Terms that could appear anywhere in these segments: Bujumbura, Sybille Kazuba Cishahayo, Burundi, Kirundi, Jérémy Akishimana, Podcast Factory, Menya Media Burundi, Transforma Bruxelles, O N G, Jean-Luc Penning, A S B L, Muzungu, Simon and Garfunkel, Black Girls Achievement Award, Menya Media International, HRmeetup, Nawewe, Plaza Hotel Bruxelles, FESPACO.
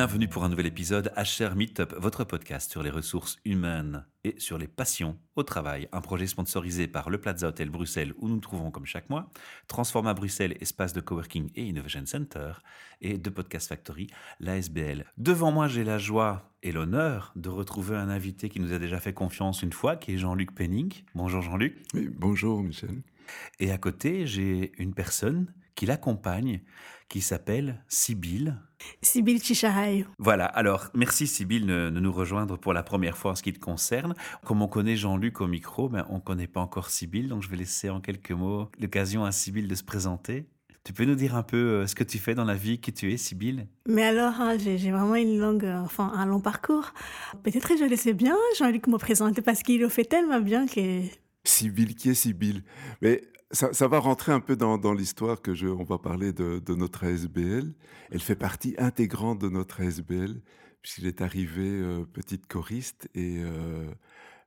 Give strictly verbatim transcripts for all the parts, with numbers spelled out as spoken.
Bienvenue pour un nouvel épisode HRmeetup, votre podcast sur les ressources humaines et sur les passions au travail. Un projet sponsorisé par le Plaza Hotel Bruxelles où nous nous trouvons comme chaque mois, Transforma Bruxelles, espace de coworking et innovation center et de Podcast Factory, l'A S B L. Devant moi, j'ai la joie et l'honneur de retrouver un invité qui nous a déjà fait confiance une fois, qui est Jean-Luc Penning. Bonjour Jean-Luc. Oui, bonjour Michel. Et à côté, j'ai une personne qui l'accompagne, qui s'appelle Sybille. Sybille Kazuba. Voilà, alors merci Sybille de, de nous rejoindre pour la première fois en ce qui te concerne. Comme on connaît Jean-Luc au micro, ben on ne connaît pas encore Sybille, donc je vais laisser en quelques mots l'occasion à Sybille de se présenter. Tu peux nous dire un peu ce que tu fais dans la vie, qui tu es, Sybille ? Mais alors, hein, j'ai, j'ai vraiment une longue, euh, enfin, un long parcours. Peut-être que je le sais bien, Jean-Luc me présente parce qu'il le fait tellement bien que... Sybille, qui est Sybille ? Mais... Ça, ça va rentrer un peu dans, dans l'histoire que je, on va parler de, de notre A S B L. Elle fait partie intégrante de notre A S B L, puisqu'il est arrivé euh, petite choriste et euh,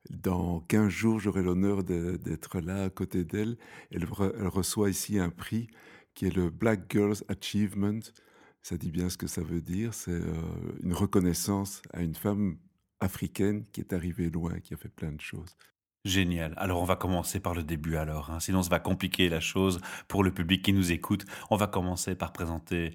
dans quinze jours, j'aurai l'honneur de, d'être là à côté d'elle. Elle, re, elle reçoit ici un prix qui est le Black Girls Achievement. Ça dit bien ce que ça veut dire. C'est euh, une reconnaissance à une femme africaine qui est arrivée loin, qui a fait plein de choses. Génial. Alors, on va commencer par le début alors, hein. Sinon, ça va compliquer la chose pour le public qui nous écoute. On va commencer par présenter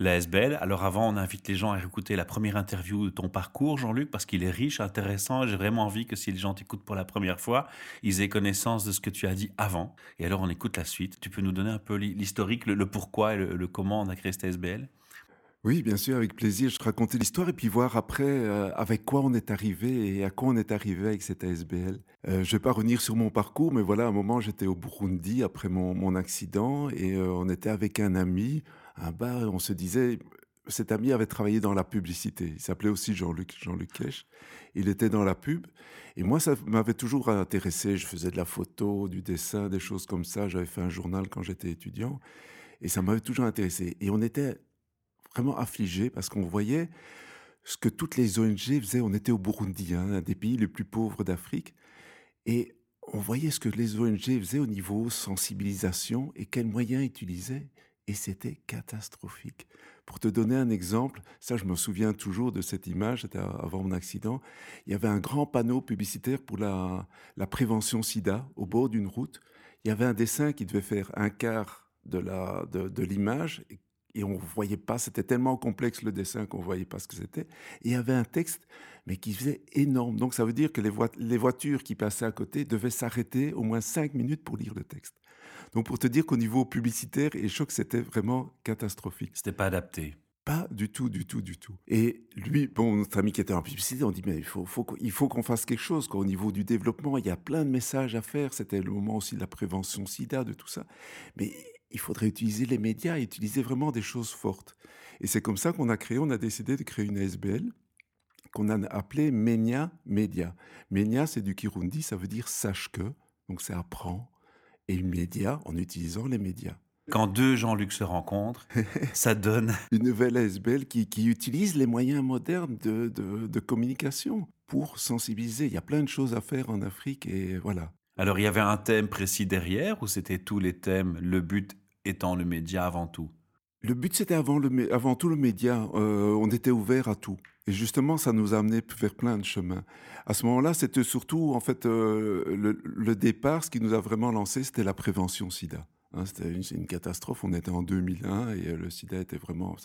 l'A S B L. Alors, avant, on invite les gens à écouter la première interview de ton parcours, Jean-Luc, parce qu'il est riche, intéressant. J'ai vraiment envie que si les gens t'écoutent pour la première fois, ils aient connaissance de ce que tu as dit avant. Et alors, on écoute la suite. Tu peux nous donner un peu l'historique, le, le pourquoi et le, le comment on a créé cette A S B L ? Oui, bien sûr, avec plaisir. Je te racontais l'histoire et puis voir après euh, avec quoi on est arrivé et à quoi on est arrivé avec cette A S B L. Euh, je ne vais pas revenir sur mon parcours, mais voilà, à un moment, j'étais au Burundi après mon, mon accident et euh, on était avec un ami, un bar, on se disait... Cet ami avait travaillé dans la publicité. Il s'appelait aussi Jean-Luc, Jean-Luc Kech. Il était dans la pub. Et moi, ça m'avait toujours intéressé. Je faisais de la photo, du dessin, des choses comme ça. J'avais fait un journal quand j'étais étudiant. Et ça m'avait toujours intéressé. Et on était... vraiment affligé parce qu'on voyait ce que toutes les O N G faisaient. On était au Burundi, hein, un des pays les plus pauvres d'Afrique, et on voyait ce que les O N G faisaient au niveau sensibilisation et quels moyens utilisaient, et c'était catastrophique. Pour te donner un exemple, ça je me souviens toujours de cette image, c'était avant mon accident, il y avait un grand panneau publicitaire pour la, la prévention sida au bord d'une route. Il y avait un dessin qui devait faire un quart de, la, de, de l'image, et on ne voyait pas, c'était tellement complexe le dessin qu'on ne voyait pas ce que c'était. Et il y avait un texte, mais qui faisait énorme. Donc ça veut dire que les, vo- les voitures qui passaient à côté devaient s'arrêter au moins cinq minutes pour lire le texte. Donc pour te dire qu'au niveau publicitaire et choc, c'était vraiment catastrophique. C'était pas adapté. Pas du tout, du tout, du tout. Et lui, bon, notre ami qui était en publicité, on dit mais il faut, faut, il faut qu'on fasse quelque chose quoi, au niveau du développement. Il y a plein de messages à faire. C'était le moment aussi de la prévention sida, de tout ça. Mais... il faudrait utiliser les médias et utiliser vraiment des choses fortes. Et c'est comme ça qu'on a créé, on a décidé de créer une A S B L qu'on a appelée Menya Media. Menya, c'est du Kirundi, ça veut dire « sache que », donc c'est « apprends », et « média » en utilisant les médias. Quand deux Jean-Luc se rencontrent, ça donne... une nouvelle A S B L qui, qui utilise les moyens modernes de, de, de communication pour sensibiliser. Il y a plein de choses à faire en Afrique et voilà. Alors, il y avait un thème précis derrière ou c'était tous les thèmes, le but étant le média avant tout ? Le but, c'était avant, le, avant tout le média. Euh, on était ouvert à tout. Et justement, ça nous a amené vers plein de chemins. À ce moment-là, c'était surtout, en fait, euh, le, le départ, ce qui nous a vraiment lancé, c'était la prévention sida. Hein, c'était une, une catastrophe. On était en deux mille un et le sida était vraiment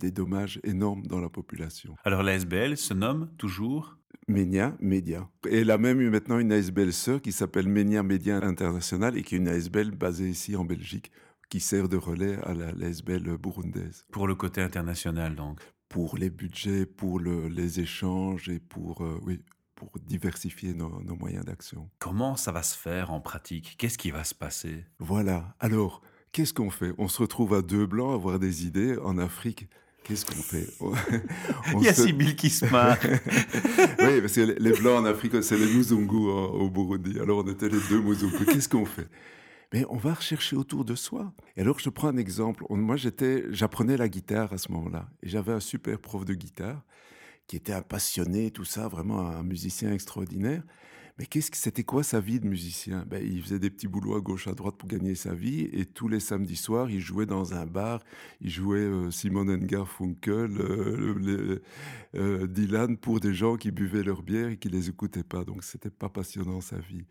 des dommages énormes dans la population. Alors, la A S B L se nomme toujours ? Menya Media. Et elle a même eu maintenant une A S B L sœur qui s'appelle Menya Media International et qui est une A S B L basée ici en Belgique qui sert de relais à la, la A S B L burundaise. Pour le côté international donc. Pour les budgets, pour le, les échanges et pour, euh, oui, pour diversifier nos, nos moyens d'action. Comment ça va se faire en pratique ? Qu'est-ce qui va se passer ? Voilà. Alors, qu'est-ce qu'on fait ? On se retrouve à deux blancs à avoir des idées en Afrique. Qu'est-ce qu'on fait ? Il y a se... Sybille qui se marre. Oui, parce que les Blancs en Afrique, c'est les Muzungu hein, au Burundi. Alors, on était les deux Muzungu. Qu'est-ce qu'on fait ? Mais on va rechercher autour de soi. Et alors, je prends un exemple. Moi, j'étais, j'apprenais la guitare à ce moment-là. Et j'avais un super prof de guitare qui était un passionné, tout ça, vraiment un musicien extraordinaire. mais qu'est-ce que, c'était quoi sa vie de musicien ? Ben, il faisait des petits boulots à gauche, à droite pour gagner sa vie, et tous les samedis soirs, il jouait dans un bar, il jouait euh, Simon and Garfunkel, euh, les, euh, Dylan, pour des gens qui buvaient leur bière et qui les écoutaient pas, donc c'était pas passionnant sa vie.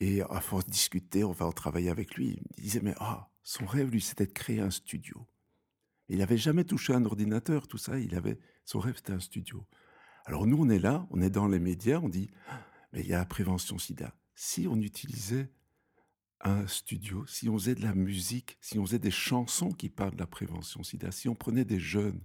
Et à force de discuter, on va en travailler avec lui, il me disait, mais ah, oh, son rêve, lui, c'était de créer un studio. Il n'avait jamais touché un ordinateur, tout ça, il avait... son rêve, c'était un studio. Alors nous, on est là, on est dans les médias, on dit, mais il y a la prévention sida. Si on utilisait un studio, si on faisait de la musique, si on faisait des chansons qui parlent de la prévention sida, si on prenait des jeunes,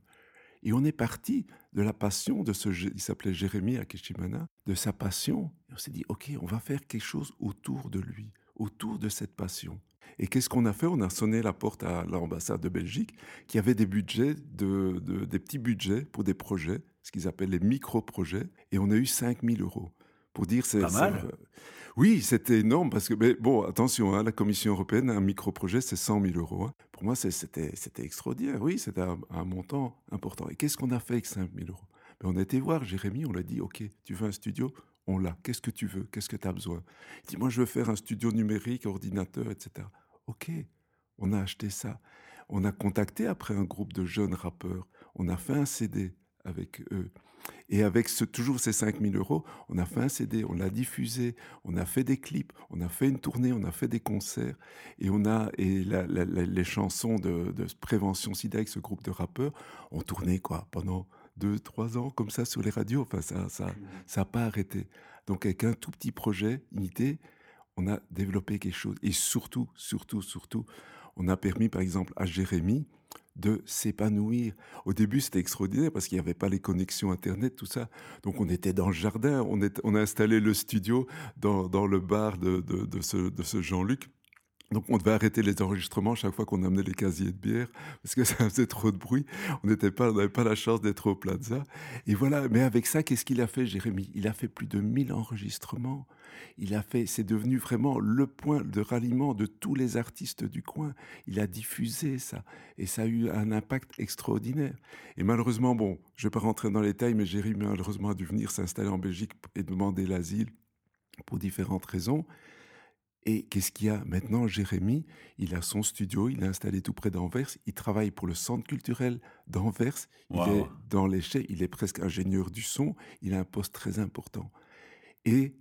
et on est parti de la passion de ce... il s'appelait Jérémy Akishimana, de sa passion, et on s'est dit, ok, on va faire quelque chose autour de lui, autour de cette passion. Et qu'est-ce qu'on a fait ? On a sonné la porte à l'ambassade de Belgique, qui avait des budgets, de, de, des petits budgets pour des projets, ce qu'ils appellent les micro-projets, et on a eu cinq mille euros. Pour dire, c'est pas mal. C'est, euh, oui, c'était énorme parce que, mais bon, attention, hein, la Commission européenne, un micro-projet, c'est cent mille euros. Hein. Pour moi, c'est, c'était, c'était extraordinaire. Oui, c'était un, un montant important. Et qu'est-ce qu'on a fait avec cinq mille euros ? Mais on a été voir Jérémy, on lui a dit, ok, tu veux un studio ? On l'a. Qu'est-ce que tu veux ? Qu'est-ce que tu as besoin ? Il dit, moi, je veux faire un studio numérique, ordinateur, et cetera. Ok, on a acheté ça. On a contacté après un groupe de jeunes rappeurs. On a fait un C D avec eux. Et avec ce, toujours ces cinq mille euros, on a fait un C D, on l'a diffusé, on a fait des clips, on a fait une tournée, on a fait des concerts, et on a, et la, la, la, les chansons de, de prévention sida avec ce groupe de rappeurs ont tourné, quoi, pendant deux, trois ans, comme ça, sur les radios. Enfin, ça, ça, ça n'a pas arrêté. Donc, avec un tout petit projet, unité, on a développé quelque chose. Et surtout, surtout, surtout, on a permis, par exemple, à Jérémy de s'épanouir. Au début, c'était extraordinaire parce qu'il n'y avait pas les connexions Internet, tout ça. Donc, on était dans le jardin. On, est, on a installé le studio dans, dans le bar de, de, de, ce, de ce Jean-Luc. Donc, on devait arrêter les enregistrements chaque fois qu'on amenait les casiers de bière parce que ça faisait trop de bruit. On n'était pas, on n'avait pas la chance d'être au Plaza. Et voilà. Mais avec ça, qu'est-ce qu'il a fait, Jérémy ? Il a fait plus de mille enregistrements. Il a fait, c'est devenu vraiment le point de ralliement de tous les artistes du coin. Il a diffusé ça. Et ça a eu un impact extraordinaire. Et malheureusement, bon, je vais pas rentrer dans les détails, mais Jérémy, malheureusement, a dû venir s'installer en Belgique et demander l'asile pour différentes raisons. Et qu'est-ce qu'il y a maintenant, Jérémy ? Il a son studio, il est installé tout près d'Anvers, il travaille pour le centre culturel d'Anvers, il wow. est dans les chais, il est presque ingénieur du son, il a un poste très important. Et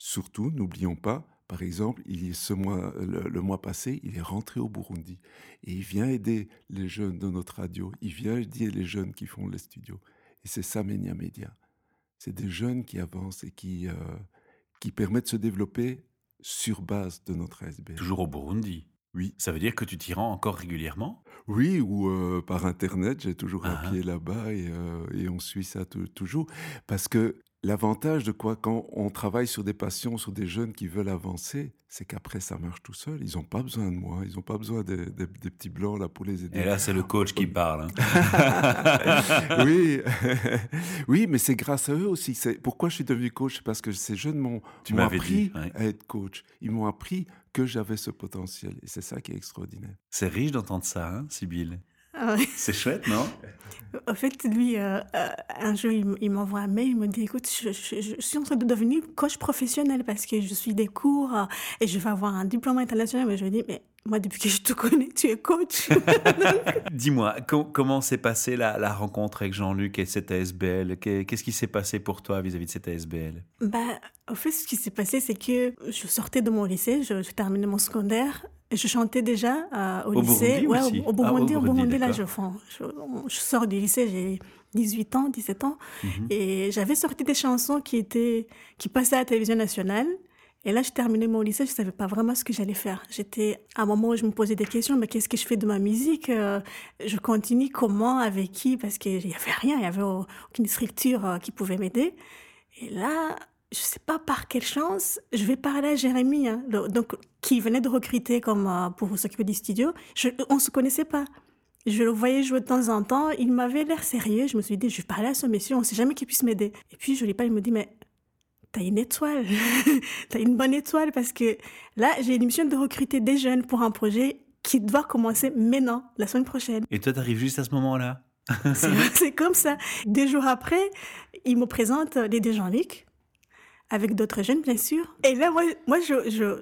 surtout, n'oublions pas, par exemple, il est ce mois, le, le mois passé, il est rentré au Burundi et il vient aider les jeunes de notre radio, il vient aider les jeunes qui font les studios. Et c'est ça, Menya Media. C'est des jeunes qui avancent et qui, euh, qui permettent de se développer sur base de notre A S B L. Toujours au Burundi ? Oui. Ça veut dire que tu t'y rends encore régulièrement ? Oui, ou euh, par Internet, j'ai toujours ah. un pied là-bas et, euh, et on suit ça t- toujours. Parce que l'avantage de quoi, quand on travaille sur des passions, sur des jeunes qui veulent avancer, c'est qu'après ça marche tout seul. Ils n'ont pas besoin de moi, ils n'ont pas besoin des, des, des petits blancs là pour les aider. Et là, c'est le coach qui parle. Hein. oui, oui, mais c'est grâce à eux aussi. C'est pourquoi je suis devenu coach, c'est parce que ces jeunes m'ont, tu m'ont appris dit, ouais. à être coach. Ils m'ont appris que j'avais ce potentiel, et c'est ça qui est extraordinaire. C'est riche d'entendre ça, hein, Sybille. C'est chouette, non ? En fait, lui, euh, un jour, il m'envoie un mail, il me dit, écoute, je, je, je suis en train de devenir coach professionnel parce que je suis des cours et je vais avoir un diplôme international. Mais je lui dis, mais moi, depuis que je te connais, tu es coach. Dis-moi, com- comment s'est passée la, la rencontre avec Jean-Luc et cette A S B L ? Qu'est-ce qui s'est passé pour toi vis-à-vis de cette A S B L ? Bah, en fait, ce qui s'est passé, c'est que je sortais de mon lycée, je, je terminais mon secondaire. Je chantais déjà euh, au, au lycée. Burundi ouais, aussi. Au, au Burundi, ah, au Burundi, au Burundi là, je, enfin, je, je sors du lycée, j'ai dix-huit ans, dix-sept ans. Mm-hmm. Et j'avais sorti des chansons qui, étaient, qui passaient à la télévision nationale. Et là, je terminais mon lycée, je ne savais pas vraiment ce que j'allais faire. J'étais à un moment où je me posais des questions, mais qu'est-ce que je fais de ma musique ? Je continue comment, avec qui ? Parce qu'il n'y avait rien, il n'y avait aucune structure qui pouvait m'aider. Et là... je ne sais pas par quelle chance, je vais parler à Jérémy, hein, le, donc, qui venait de recruter comme, euh, pour s'occuper du studio. Je, on ne se connaissait pas. Je le voyais jouer de temps en temps. Il m'avait l'air sérieux. Je me suis dit, je vais parler à ce monsieur. On ne sait jamais qu'il puisse m'aider. Et puis, je lui parle, il me dit, mais t'as une étoile. T'as une bonne étoile parce que là, j'ai l'ambition de recruter des jeunes pour un projet qui doit commencer maintenant, la semaine prochaine. Et toi, t'arrives juste à ce moment-là. c'est, c'est comme ça. Deux jours après, il me présente les deux Jean-Luc. avec d'autres jeunes, bien sûr. Et là, moi, moi je, je,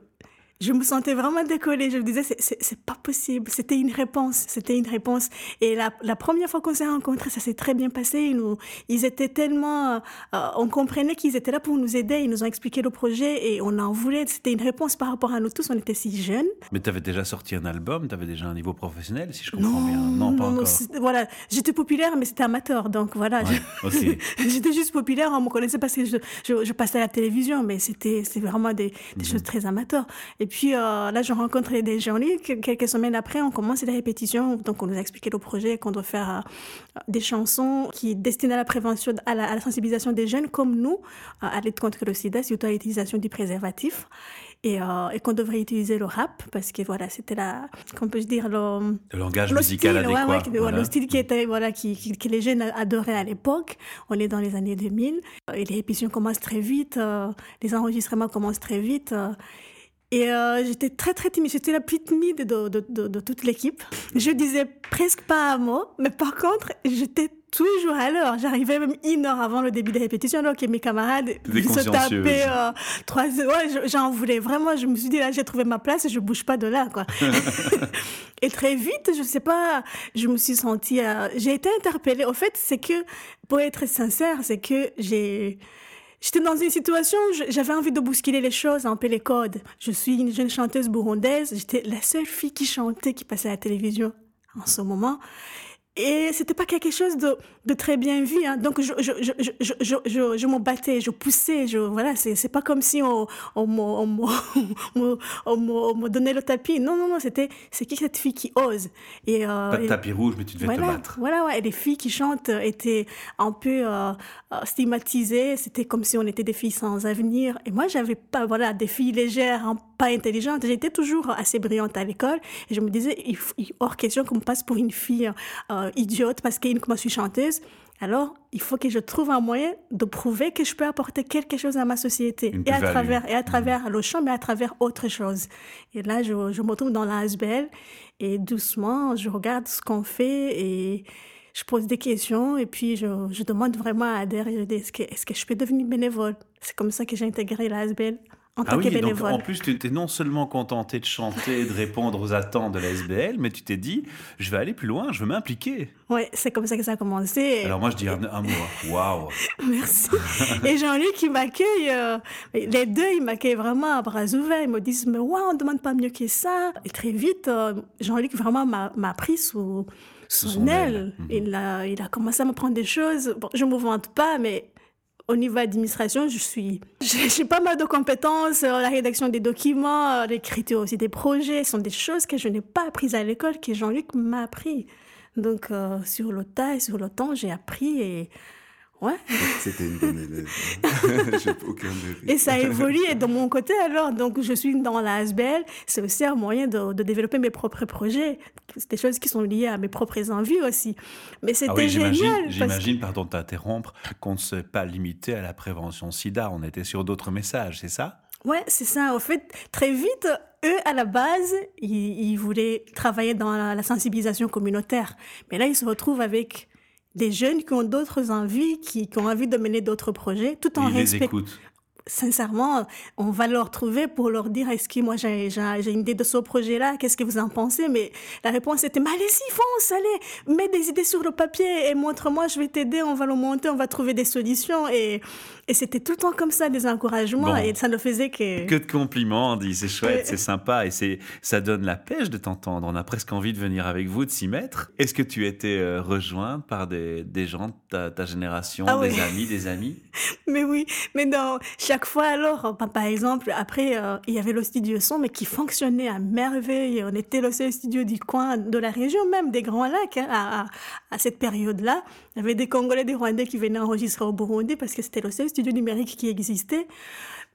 je me sentais vraiment décollée. Je me disais, c'est, c'est, c'est pas possible. C'était une réponse. C'était une réponse. Et la, la première fois qu'on s'est rencontrés, ça s'est très bien passé. Ils, nous, ils étaient tellement... Euh, on comprenait qu'ils étaient là pour nous aider. Ils nous ont expliqué le projet et on en voulait. C'était une réponse par rapport à nous tous. On était si jeunes. Mais tu avais déjà sorti un album? Tu avais déjà un niveau professionnel, si je comprends non, bien. Non, pas non, encore. Voilà. J'étais populaire, mais c'était amateur. Donc voilà. Ouais, je, okay. J'étais juste populaire. On me connaissait parce que je, je, je passais à la télévision. Mais c'était, c'était vraiment des, des mmh. choses très amateurs. Et Et puis euh, là, je rencontrais des gens. Quelques semaines après, on commence les répétitions. Donc, on nous a expliqué le projet, qu'on doit faire euh, des chansons qui destinées à la prévention, à la, à la sensibilisation des jeunes comme nous, euh, à lutter contre le sida, surtout à l'utilisation du préservatif. Et, euh, et qu'on devrait utiliser le rap parce que voilà, c'était la, qu'on peut dire le, le langage le musical style, adéquat, ouais, ouais, voilà. Le style qui était voilà qui, qui que les jeunes adoraient à l'époque. On est dans les années deux mille et les répétitions commencent très vite, euh, les enregistrements commencent très vite. Euh, Et euh, j'étais très, très timide. J'étais la plus timide de, de, de, de toute l'équipe. Je disais presque pas un mot, mais par contre, j'étais toujours à l'heure. J'arrivais même une heure avant le début des répétitions, alors que mes camarades se tapaient euh, trois heures. Ouais, j'en voulais vraiment. Je me suis dit, là, j'ai trouvé ma place, je bouge pas de là, quoi. Et très vite, je sais pas, je me suis sentie... Euh, j'ai été interpellée. Au fait, c'est que, pour être sincère, c'est que j'ai... J'étais dans une situation où j'avais envie de bousculer les choses, un peu les codes. Je suis une jeune chanteuse burundaise. J'étais la seule fille qui chantait, qui passait à la télévision en ce moment. Et c'était pas quelque chose de, de très bien vu, hein. Donc, je, je, je, je, je, je, je, je m'en battais, je poussais, je, voilà, c'est, c'est pas comme si on, on, on, on, on, on, on me donnait le tapis. Non, non, non, c'était, c'est qui cette fille qui ose? Et, euh, pas de tapis rouge, mais tu devais voilà, te battre. Voilà, ouais. Et les filles qui chantent étaient un peu, euh, stigmatisées. C'était comme si on était des filles sans avenir. Et moi, j'avais pas, voilà, des filles légères, hein, pas intelligentes. J'étais toujours assez brillante à l'école. Et je me disais, il, il, hors question qu'on me passe pour une fille, euh, idiote parce que moi je suis chanteuse, alors il faut que je trouve un moyen de prouver que je peux apporter quelque chose à ma société et à, travers, et à travers mmh. le chant mais à travers autre chose. Et là je, je me retrouve dans la H B L et doucement je regarde ce qu'on fait et je pose des questions et puis je, je demande vraiment à Adair et je dis est-ce que, est-ce que je peux devenir bénévole? C'est comme ça que j'ai intégré la H B L. En ah oui, donc en plus, tu t'es non seulement contentée de chanter et de répondre aux attentes de la S B L, mais tu t'es dit, je vais aller plus loin, je veux m'impliquer. Oui, c'est comme ça que ça a commencé. Et... Alors moi, je dis un, un mot, waouh. Merci. Et Jean-Luc, il m'accueille, euh, les deux, ils m'accueillent vraiment à bras ouverts. Ils me disent, mais waouh, on ne demande pas mieux que ça. Et très vite, euh, Jean-Luc vraiment m'a, m'a pris sous, sous son aile. Mmh. Il, a, il a commencé à me prendre des choses. Bon, je ne me vante pas, mais... Au niveau administration, je suis, j'ai, j'ai pas mal de compétences, euh, la rédaction des documents, euh, l'écriture aussi des projets, ce sont des choses que je n'ai pas apprises à l'école, que Jean-Luc m'a appris. Donc, euh, sur le tas et sur le temps, j'ai appris et, ouais. C'était une bonne élève. J'ai aucun mérite. Et ça évolue de mon côté alors, donc je suis dans la H B L, c'est aussi un moyen de, de développer mes propres projets, c'est des choses qui sont liées à mes propres envies aussi. Mais c'était ah oui, génial. J'imagine, j'imagine que... pardon de t'interrompre, qu'on ne s'est pas limité à la prévention sida, on était sur d'autres messages, c'est ça? Ouais, c'est ça. En fait, très vite, eux, à la base, ils, ils voulaient travailler dans la, la sensibilisation communautaire, mais là ils se retrouvent avec... des jeunes qui ont d'autres envies, qui, qui ont envie de mener d'autres projets, tout en respectant. Sincèrement, on va leur trouver pour leur dire, est-ce que moi j'ai, j'ai, j'ai une idée de ce projet-là, qu'est-ce que vous en pensez? Mais la réponse était, mais allez-y, fonce, allez, mets des idées sur le papier et montre-moi, je vais t'aider, on va le monter, on va trouver des solutions. Et, et c'était tout le temps comme ça, des encouragements, bon, et ça ne faisait que... Que de compliments, on dit, c'est chouette, c'est sympa, et c'est, ça donne la pêche de t'entendre, on a presque envie de venir avec vous, de s'y mettre. Est-ce que tu étais euh, rejointe par des, des gens de ta, ta génération, ah, des oui. amis, des amis? Mais oui, mais non, chaque fois, alors, par exemple, après, euh, il y avait le studio son, mais qui fonctionnait à merveille. On était le seul studio du coin, de la région même, des Grands Lacs, hein, à, à, à cette période-là. Il y avait des Congolais, des Rwandais qui venaient enregistrer au Burundi parce que c'était le seul studio numérique qui existait.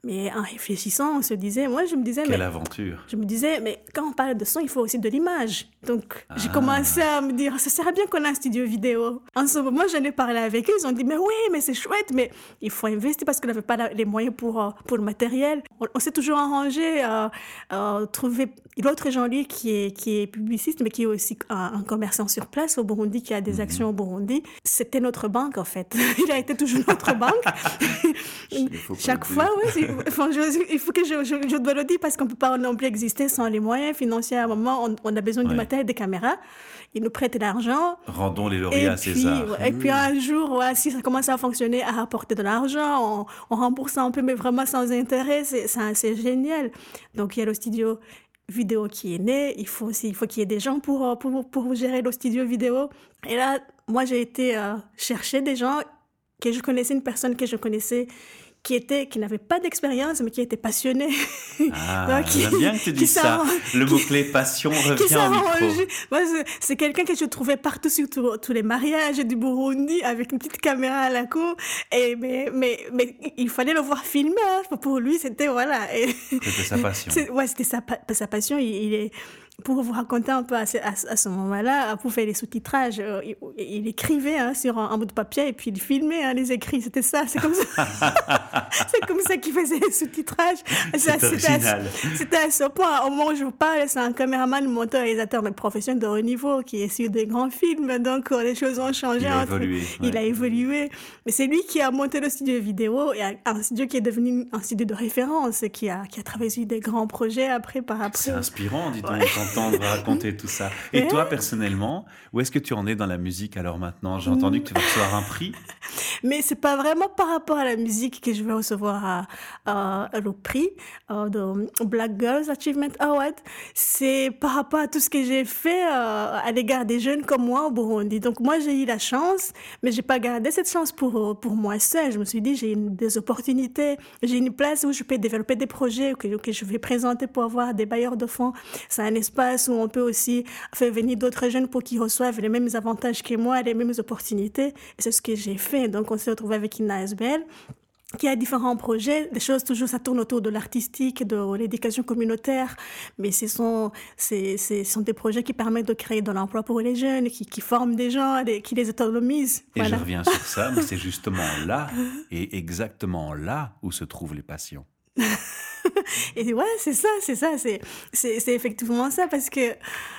Mais en réfléchissant, on se disait, moi je me disais... Quelle mais, aventure! Je me disais, mais quand on parle de son, il faut aussi de l'image. Donc ah. j'ai commencé à me dire, ça serait bien qu'on ait un studio vidéo. En ce moment, j'en ai parlé avec eux, ils ont dit, mais oui, mais c'est chouette, mais il faut investir parce qu'on n'avait pas les moyens pour, pour le matériel. On, on s'est toujours arrangé, euh, euh, trouver l'autre Jean-Luc qui est, qui est publiciste, mais qui est aussi un, un commerçant sur place au Burundi, qui a des actions au Burundi. C'était notre banque en fait. Il a été toujours notre banque. Chaque fois, oui. Enfin, je, il faut que je, je, je dois le dire parce qu'on ne peut pas non plus exister sans les moyens financiers. À un moment, on, on a besoin ouais. du matériel, des caméras. Ils nous prêtent l'argent. Rendons les lauriers à César. Ouais, mmh. Et puis un jour, ouais, si ça commence à fonctionner, à rapporter de l'argent, on, on rembourse un peu, mais vraiment sans intérêt. C'est, c'est, c'est génial. Donc, il y a le studio vidéo qui est né. Il faut, aussi, il faut qu'il y ait des gens pour, pour, pour gérer le studio vidéo. Et là, moi, j'ai été euh, chercher des gens que je connaissais, une personne que je connaissais qui était qui n'avait pas d'expérience mais qui était passionné. Ah, j'aime bien que tu dises ça. Le mot clé passion revient au micro. Moi, c'est, c'est quelqu'un que je trouvais partout sur tous les mariages du Burundi avec une petite caméra à la cour et mais mais mais il fallait le voir filmer hein. Pour lui c'était voilà. Et, c'était sa passion. C'est, ouais, c'était sa, sa passion. Il, il est pour vous raconter un peu à ce, à, à ce moment-là, pour faire les sous-titrages, euh, il, il écrivait hein, sur un, un bout de papier et puis il filmait hein, les écrits. C'était ça, c'est comme ça. C'est comme ça qu'il faisait les sous-titrages. C'est ça, original. C'était à, c'était à ce point. Au moment où je vous parle, c'est un caméraman, monteur, réalisateur, mais professionnel de haut niveau qui est sur des grands films. Donc euh, les choses ont changé. Il a entre, évolué. Il ouais. a évolué. Mais c'est lui qui a monté le studio vidéo et un studio qui est devenu un studio de référence, qui a, qui a travaillé sur des grands projets après par après. C'est inspirant, dis donc. Ouais. Entendre raconter tout ça. Et ouais. toi, personnellement, où est-ce que tu en es dans la musique alors maintenant? J'ai entendu que tu vas recevoir un prix. Mais ce n'est pas vraiment par rapport à la musique que je vais recevoir à, à, à le prix euh, de Black Girls Achievement Award. C'est par rapport à tout ce que j'ai fait euh, à l'égard des jeunes comme moi au Burundi. Donc moi, j'ai eu la chance, mais je n'ai pas gardé cette chance pour, pour moi seule. Je me suis dit, j'ai une, des opportunités, j'ai une place où je peux développer des projets que, que je vais présenter pour avoir des bailleurs de fonds. C'est un espace où on peut aussi faire venir d'autres jeunes pour qu'ils reçoivent les mêmes avantages que moi, les mêmes opportunités. Et c'est ce que j'ai fait. Donc, on s'est retrouvé avec une A S B L qui a différents projets, des choses toujours, ça tourne autour de l'artistique, de l'éducation communautaire, mais ce sont, c'est, c'est, ce sont des projets qui permettent de créer de l'emploi pour les jeunes, qui, qui forment des gens, des, qui les autonomisent. Et voilà. Je reviens sur ça, mais c'est justement là, et exactement là où se trouvent les passions. Et ouais, c'est ça, c'est ça, c'est, c'est, c'est effectivement ça parce que...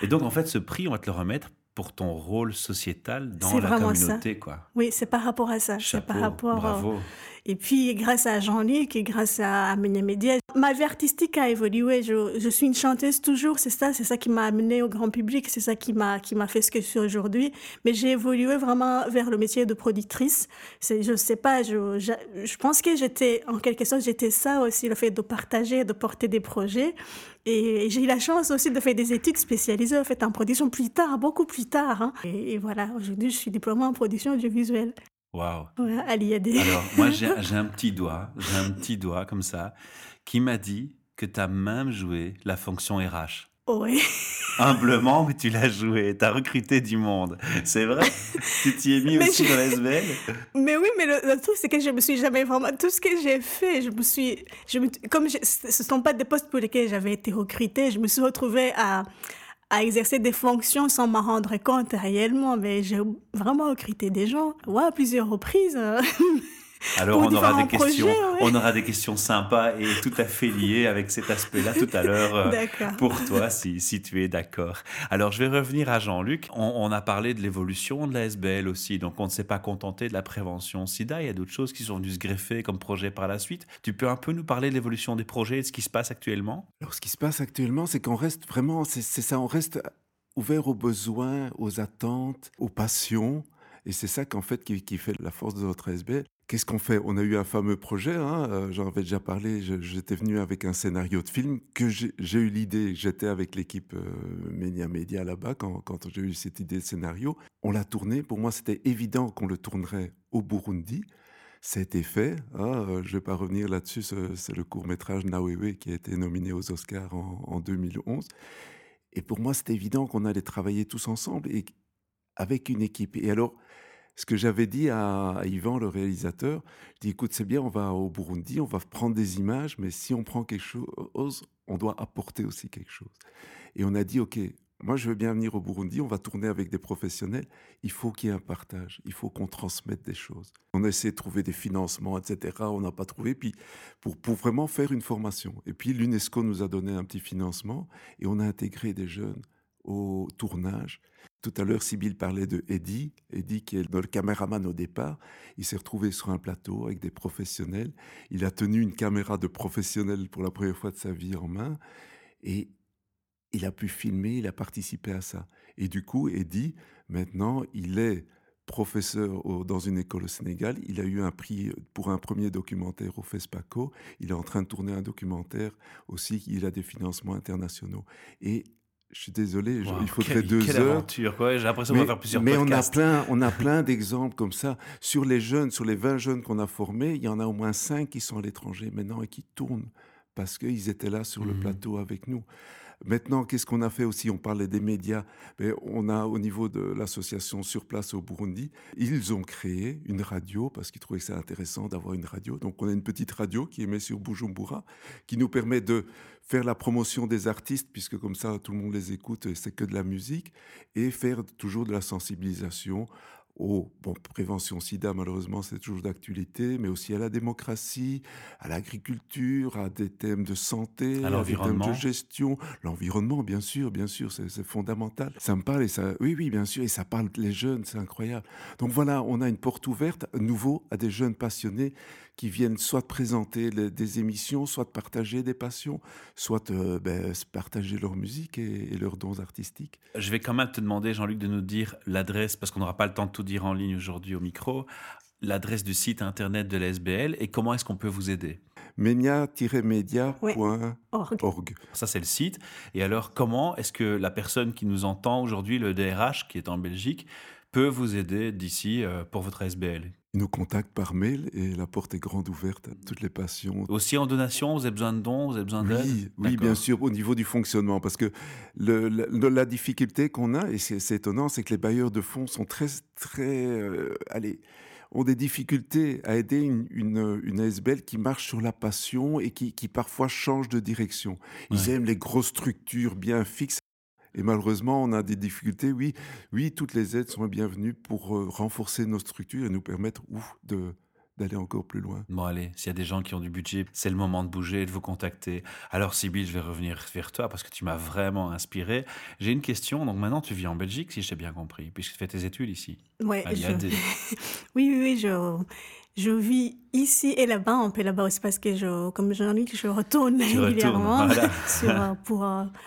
Et donc, en fait, ce prix, on va te le remettre pour ton rôle sociétal dans la communauté, ça. Quoi. Oui, c'est par rapport à ça. Chapeau, c'est par rapport bravo. Au... Et puis, grâce à Jean-Luc et grâce à Menya Media, ma vie artistique a évolué. Je, je suis une chanteuse toujours, c'est ça. C'est ça qui m'a amenée au grand public. C'est ça qui m'a, qui m'a fait ce que je suis aujourd'hui. Mais j'ai évolué vraiment vers le métier de productrice. C'est, je sais pas, je, je, je pense que j'étais, en quelque sorte, j'étais ça aussi, le fait de partager, de porter des projets. Et, et j'ai eu la chance aussi de faire des études spécialisées en, fait, en production plus tard, beaucoup plus tard. Hein. Et, et voilà, aujourd'hui, je suis diplômée en production audiovisuelle. Waouh. Ouais, Ali a des... Alors, moi, j'ai, j'ai un petit doigt, j'ai un petit doigt comme ça, qui m'a dit que tu as même joué la fonction R H. Oui. Humblement, mais tu l'as joué, tu as recruté du monde. C'est vrai? Tu t'y es mis mais aussi je... dans la S B L? Mais oui, mais le, le truc, c'est que je me suis jamais vraiment... Tout ce que j'ai fait, je me suis... Je me... Comme je... ce ne sont pas des postes pour lesquels j'avais été recrutée, je me suis retrouvée à... à exercer des fonctions sans m'en rendre compte réellement, mais j'ai vraiment recruté des gens, ouais, à plusieurs reprises. Alors on aura des questions, projets, ouais. on aura des questions sympas et tout à fait liées avec cet aspect-là tout à l'heure euh, pour toi si si tu es d'accord. Alors je vais revenir à Jean-Luc. On, on a parlé de l'évolution de la S B L aussi, donc on ne s'est pas contenté de la prévention SIDA. Il y a d'autres choses qui sont venues se greffer comme projet par la suite. Tu peux un peu nous parler de l'évolution des projets et de ce qui se passe actuellement? Alors ce qui se passe actuellement, c'est qu'on reste vraiment, c'est, c'est ça, on reste ouvert aux besoins, aux attentes, aux passions, et c'est ça qu'en fait qui, qui fait la force de notre S B L. Qu'est-ce qu'on fait? On a eu un fameux projet, hein, euh, j'en avais déjà parlé, je, j'étais venu avec un scénario de film que j'ai, j'ai eu l'idée, j'étais avec l'équipe euh, Menya Media là-bas quand, quand j'ai eu cette idée de scénario. On l'a tourné, pour moi c'était évident qu'on le tournerait au Burundi, ça a été fait, hein, euh, je ne vais pas revenir là-dessus, c'est, c'est le court-métrage Nawewe qui a été nominé aux Oscars en, en deux mille onze. Et pour moi c'était évident qu'on allait travailler tous ensemble et avec une équipe. Et alors... Ce que j'avais dit à Yvan, le réalisateur, je dis, écoute, c'est bien, on va au Burundi, on va prendre des images, mais si on prend quelque chose, on doit apporter aussi quelque chose. Et on a dit, OK, moi, je veux bien venir au Burundi, on va tourner avec des professionnels. Il faut qu'il y ait un partage, il faut qu'on transmette des choses. On a essayé de trouver des financements, et cetera. On n'a pas trouvé, puis pour, pour vraiment faire une formation. Et puis, l'UNESCO nous a donné un petit financement et on a intégré des jeunes au tournage. Tout à l'heure, Sybille parlait de Eddy. Eddy, qui est notre caméraman au départ, il s'est retrouvé sur un plateau avec des professionnels. Il a tenu une caméra de professionnel pour la première fois de sa vie en main. Et il a pu filmer, il a participé à ça. Et du coup, Eddy, maintenant, il est professeur au, dans une école au Sénégal. Il a eu un prix pour un premier documentaire au FESPACO. Il est en train de tourner un documentaire aussi. Il a des financements internationaux. Et je suis désolé, wow, il faudrait quelle, deux quelle heures. Quelle aventure, quoi. J'ai l'impression mais, qu'on va faire plusieurs mais podcasts. Mais on a plein, on a plein d'exemples comme ça. Sur les jeunes, sur les vingt jeunes qu'on a formés, il y en a au moins cinq qui sont à l'étranger maintenant et qui tournent parce qu'ils étaient là sur mmh. le plateau avec nous. Maintenant, qu'est-ce qu'on a fait aussi ? On parlait des médias. Mais on a, au niveau de l'association sur place au Burundi, ils ont créé une radio parce qu'ils trouvaient que c'est intéressant d'avoir une radio. Donc, on a une petite radio qui émet sur Bujumbura, qui nous permet de faire la promotion des artistes, puisque comme ça, tout le monde les écoute et c'est que de la musique, et faire toujours de la sensibilisation. Oh, bon, prévention sida, malheureusement, c'est toujours d'actualité, mais aussi à la démocratie, à l'agriculture, à des thèmes de santé, à, à des thèmes de gestion, l'environnement, bien sûr, bien sûr, c'est, c'est fondamental. Ça me parle et ça, oui, oui, bien sûr, et ça parle les jeunes, c'est incroyable. Donc voilà, on a une porte ouverte, à nouveau, à des jeunes passionnés qui viennent soit de présenter les, des émissions, soit de partager des passions, soit euh, ben, partager leur musique et, et leurs dons artistiques. Je vais quand même te demander, Jean-Luc, de nous dire l'adresse, parce qu'on n'aura pas le temps de tout dire en ligne aujourd'hui au micro, l'adresse du site internet de l'S B L et comment est-ce qu'on peut vous aider ? menya media point org. Ça, c'est le site. Et alors, comment est-ce que la personne qui nous entend aujourd'hui, le D R H qui est en Belgique, peut vous aider d'ici pour votre S B L ? Ils nous contactent par mail et la porte est grande ouverte à toutes les passions. Aussi en donation, vous avez besoin de dons, vous avez besoin d'aide ? Oui, oui, bien sûr, au niveau du fonctionnement. Parce que le, le, la difficulté qu'on a, et c'est, c'est étonnant, c'est que les bailleurs de fonds sont très, très, euh, allez, ont des difficultés à aider une, une, une A S B L qui marche sur la passion et qui, qui parfois change de direction. Ils ouais. aiment les grosses structures bien fixes. Et malheureusement, on a des difficultés. Oui, oui, toutes les aides sont bienvenues pour euh, renforcer nos structures et nous permettre ouf, de, d'aller encore plus loin. Bon, allez, s'il y a des gens qui ont du budget, c'est le moment de bouger et de vous contacter. Alors, Sybille, je vais revenir vers toi parce que tu m'as vraiment inspiré. J'ai une question. Donc, maintenant, tu vis en Belgique, si j'ai bien compris, puisque tu fais tes études ici. Ouais, je... oui, oui, oui, je... je vis ici et là-bas, un peu là-bas aussi, parce que je, comme Jean-Luc, je retourne tu régulièrement retournes, voilà. sur, pour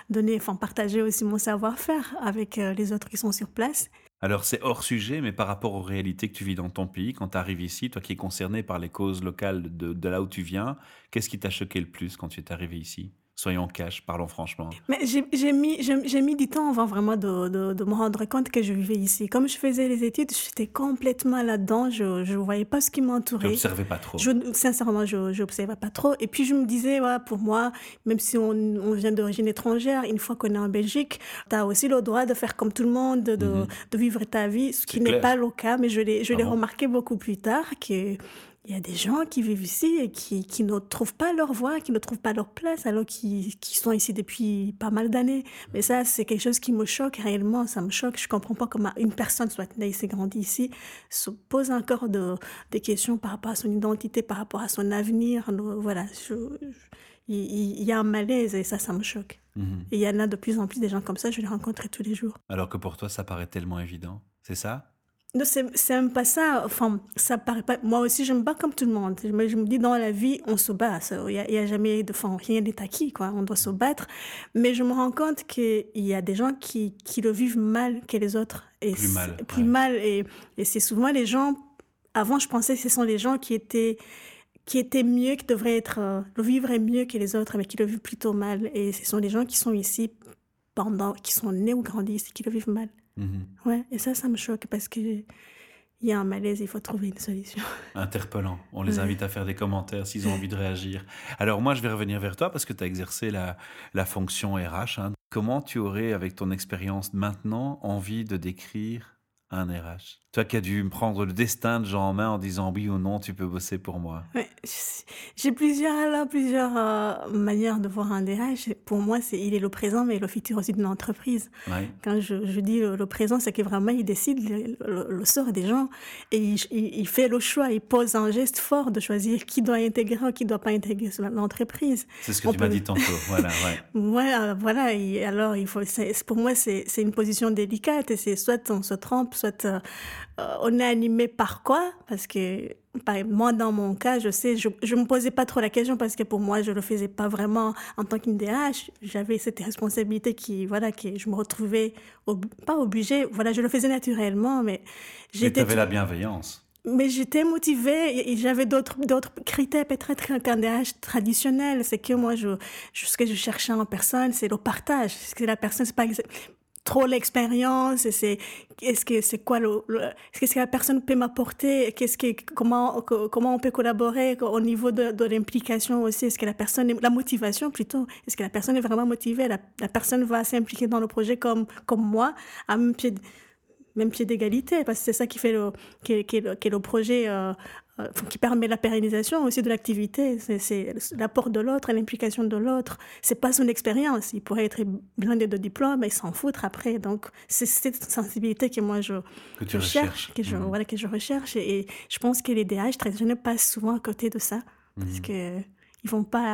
donner, enfin, partager aussi mon savoir-faire avec les autres qui sont sur place. Alors, c'est hors sujet, mais par rapport aux réalités que tu vis dans ton pays, quand tu arrives ici, toi qui es concerné par les causes locales de, de là où tu viens, qu'est-ce qui t'a choqué le plus quand tu es arrivé ici ? Soyons cash, parlons franchement. Mais j'ai, j'ai, mis, j'ai, j'ai mis du temps avant vraiment de, de, de me rendre compte que je vivais ici. Comme je faisais les études, j'étais complètement là-dedans. Je ne voyais pas ce qui m'entourait. Je n'observais pas trop. Je, sincèrement, je n'observais pas trop. Et puis, je me disais, ouais, pour moi, même si on, on vient d'origine étrangère, une fois qu'on est en Belgique, tu as aussi le droit de faire comme tout le monde, de, mm-hmm. de vivre ta vie, ce qui n'est pas le cas. Mais je l'ai, je ah l'ai bon. remarqué beaucoup plus tard que... Il y a des gens qui vivent ici et qui, qui ne trouvent pas leur voie, qui ne trouvent pas leur place, alors qu'ils, qu'ils sont ici depuis pas mal d'années. Mais ça, c'est quelque chose qui me choque réellement, ça me choque. Je ne comprends pas comment une personne soit née ici, grandie ici, se pose encore de, des questions par rapport à son identité, par rapport à son avenir. Voilà, il y a un malaise et ça, ça me choque. Mmh. Et il y en a de plus en plus des gens comme ça, je les rencontre tous les jours. Alors que pour toi, ça paraît tellement évident, c'est ça ? Non, c'est, c'est même pas ça. Enfin, ça paraît pas. Moi aussi, je me bats comme tout le monde. Mais je me dis, dans la vie, on se bat. Il y a, il y a jamais de, enfin, rien n'est acquis, quoi. On doit se battre. Mais je me rends compte qu'il y a des gens qui, qui le vivent mal que les autres. Et plus mal. Plus ouais. mal. Et, et c'est souvent les gens, avant, je pensais que ce sont les gens qui étaient, qui étaient mieux, qui devraient être, euh, le vivre est mieux que les autres, mais qui le vivent plutôt mal. Et ce sont les gens qui sont ici pendant, qui sont nés ou grandis ici, qui le vivent mal. Mmh. Ouais, et ça, ça me choque parce qu'il y a un malaise, il faut trouver une solution. Interpellant. On les ouais. invite à faire des commentaires s'ils ont envie de réagir. Alors moi, je vais revenir vers toi parce que tu as exercé la, la fonction R H. Hein. Comment tu aurais, avec ton expérience maintenant, envie de décrire un R H ? Toi qui as dû me prendre le destin de gens en main en disant oui ou non, tu peux bosser pour moi. Ouais, j'ai plusieurs, là, plusieurs euh, manières de voir un D H. Pour moi, c'est, il est le présent, mais le futur aussi d'une entreprise. Ouais. Quand je, je dis le, le présent, c'est que vraiment, il décide le, le, le sort des gens et il, il, il fait le choix, il pose un geste fort de choisir qui doit intégrer ou qui ne doit pas intégrer l'entreprise. C'est ce que On tu peut... m'as dit tantôt. Voilà, ouais. Ouais, voilà. Et alors, il faut, c'est, pour moi, c'est, c'est une position délicate et c'est soit on se trompe, soit... Euh, Euh, on est animé par quoi? Parce que par, moi, dans mon cas, je sais, je ne me posais pas trop la question parce que pour moi, je ne le faisais pas vraiment en tant qu'une D H. J'avais cette responsabilité qui, voilà, qui, je me retrouvais, ob- pas obligée, voilà, je le faisais naturellement, mais j'étais... Mais tu avais la bienveillance. Mais j'étais motivée et j'avais d'autres, d'autres critères peut-être qu'un D H traditionnel. C'est que moi, je, je, ce que je cherchais en personne, c'est le partage. C'est la personne, c'est pas... trop l'expérience, c'est est-ce que c'est quoi le, le est-ce que la personne peut m'apporter, qu'est-ce que comment comment on peut collaborer au niveau de, de l'implication aussi, est-ce que la personne la motivation plutôt, est-ce que la personne est vraiment motivée, la, la personne va s'impliquer dans le projet comme comme moi à même pied même pied d'égalité parce que c'est ça qui fait le qui qui le, qui le projet euh, qui permet la pérennisation aussi de l'activité, c'est, c'est l'apport de l'autre et l'implication de l'autre. C'est pas son expérience. Il pourrait être blindé de diplômes et s'en foutre après. Donc, c'est cette sensibilité que moi, je, que je cherche, que je, mmh. voilà, que je recherche. Et, et je pense que les D H traditionnels passent souvent à côté de ça. Mmh. Parce que ils vont pas,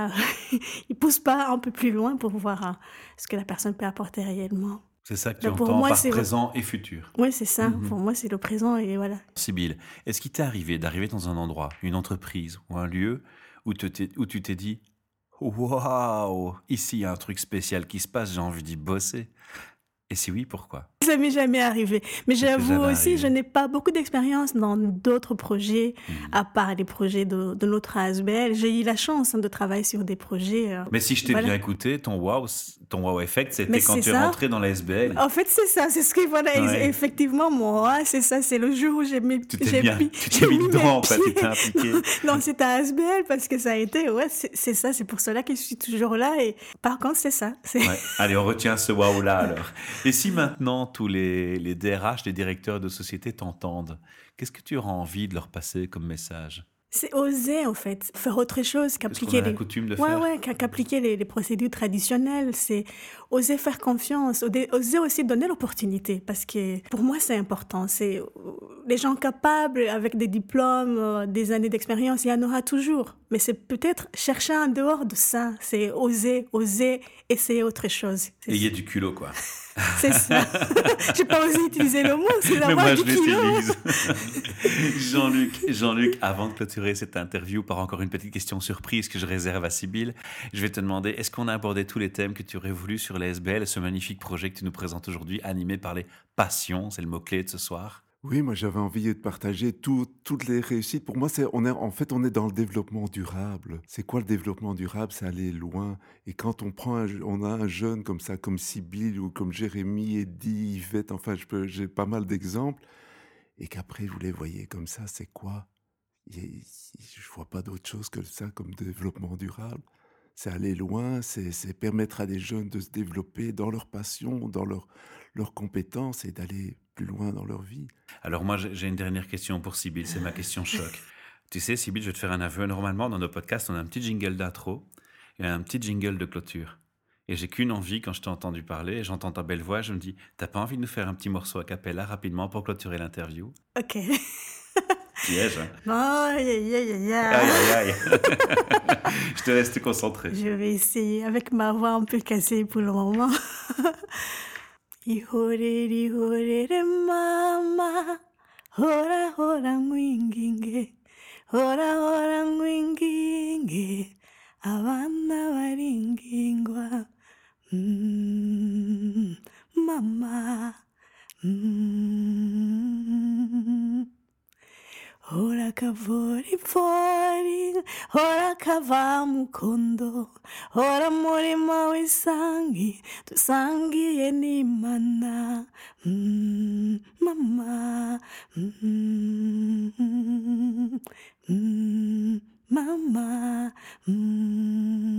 ils poussent pas un peu plus loin pour voir hein, ce que la personne peut apporter réellement. C'est ça que tu entends moi, par c'est... présent et futur. Oui, c'est ça. Mm-hmm. Pour moi, c'est le présent et voilà. Sybille, est-ce qu'il t'est arrivé d'arriver dans un endroit, une entreprise ou un lieu où, te t'es, où tu t'es dit « Waouh, ici, il y a un truc spécial qui se passe, j'ai envie d'y bosser ». Et si oui, pourquoi ? Ça m'est jamais arrivé. Mais ça j'avoue jamais aussi, arrivé. Je n'ai pas beaucoup d'expérience dans d'autres projets, mmh. à part les projets de, de notre A S B L. J'ai eu la chance hein, de travailler sur des projets. Euh, mais si je t'ai voilà. bien écouté, ton wow, ton wow effect, c'était mais quand tu ça. es rentré dans l'A S B L. En fait, c'est ça. C'est ce que voilà. Ouais. Effectivement, mon wow, c'est ça. C'est le jour où j'ai mis. Tu t'es, j'ai bien, pi- tu t'es j'ai mis dedans, en fait. Tu t'es impliqué. Non, non, c'est A S B L parce que ça a été. Ouais, c'est, c'est ça. C'est pour cela que je suis toujours là. Et par contre, c'est ça. C'est... Ouais. Allez, on retient ce wow là alors. Et si maintenant tous les, les D R H, les directeurs de société t'entendent, qu'est-ce que tu auras envie de leur passer comme message ? C'est oser, en fait, faire autre chose qu'appliquer les... coutume de ouais, faire. Ouais, qu'appliquer les, les procédures traditionnelles. C'est oser faire confiance, oser aussi donner l'opportunité, parce que pour moi, c'est important. C'est les gens capables, avec des diplômes, des années d'expérience, il y en aura toujours. Mais c'est peut-être chercher en dehors de ça. C'est oser, oser, essayer autre chose. C'est Et il y a du culot, quoi. C'est ça. J'ai pas osé utiliser le mot, c'est la voix du l'utilise. Jean-Luc, Jean-Luc, avant de clôturer cette interview par encore une petite question surprise que je réserve à Sybille, je vais te demander, est-ce qu'on a abordé tous les thèmes que tu aurais voulu sur l'A S B L, ce magnifique projet que tu nous présentes aujourd'hui, animé par les passions, c'est le mot-clé de ce soir ? Oui, moi j'avais envie de partager tout, toutes les réussites. Pour moi, c'est, on est, en fait, on est dans le développement durable. C'est quoi le développement durable ? C'est aller loin. Et quand on, prend un, on a un jeune comme ça, comme Sybille ou comme Jérémy, Eddy, Yvette, enfin je peux, j'ai pas mal d'exemples, et qu'après vous les voyez comme ça, c'est quoi ? Je ne vois pas d'autre chose que ça comme développement durable. C'est aller loin, c'est, c'est permettre à des jeunes de se développer dans leur passion, dans leur, leurs compétences et d'aller... plus loin dans leur vie. Alors moi, j'ai une dernière question pour Sybille, c'est ma question choc. Tu sais, Sybille, je vais te faire un aveu. Normalement, dans nos podcasts, on a un petit jingle d'intro et un petit jingle de clôture. Et j'ai qu'une envie, quand je t'ai entendu parler, et j'entends ta belle voix, je me dis, t'as pas envie de nous faire un petit morceau a cappella rapidement pour clôturer l'interview ? Ok. Piège. Oh, yeah, yeah, yeah. Aïe, aïe, aïe. Je te laisse te concentrer. Je vais essayer, avec ma voix un peu cassée pour le moment. Ihorere ihorere mama, hora hora mwinginge, hora hora mwinginge, abana baringingwa, mm, mama, mm. Hora kavori fori, hora kavamu kondo, hora morima wesangi, tusangi enimana, mm, mama, mm, mm, mama, mm.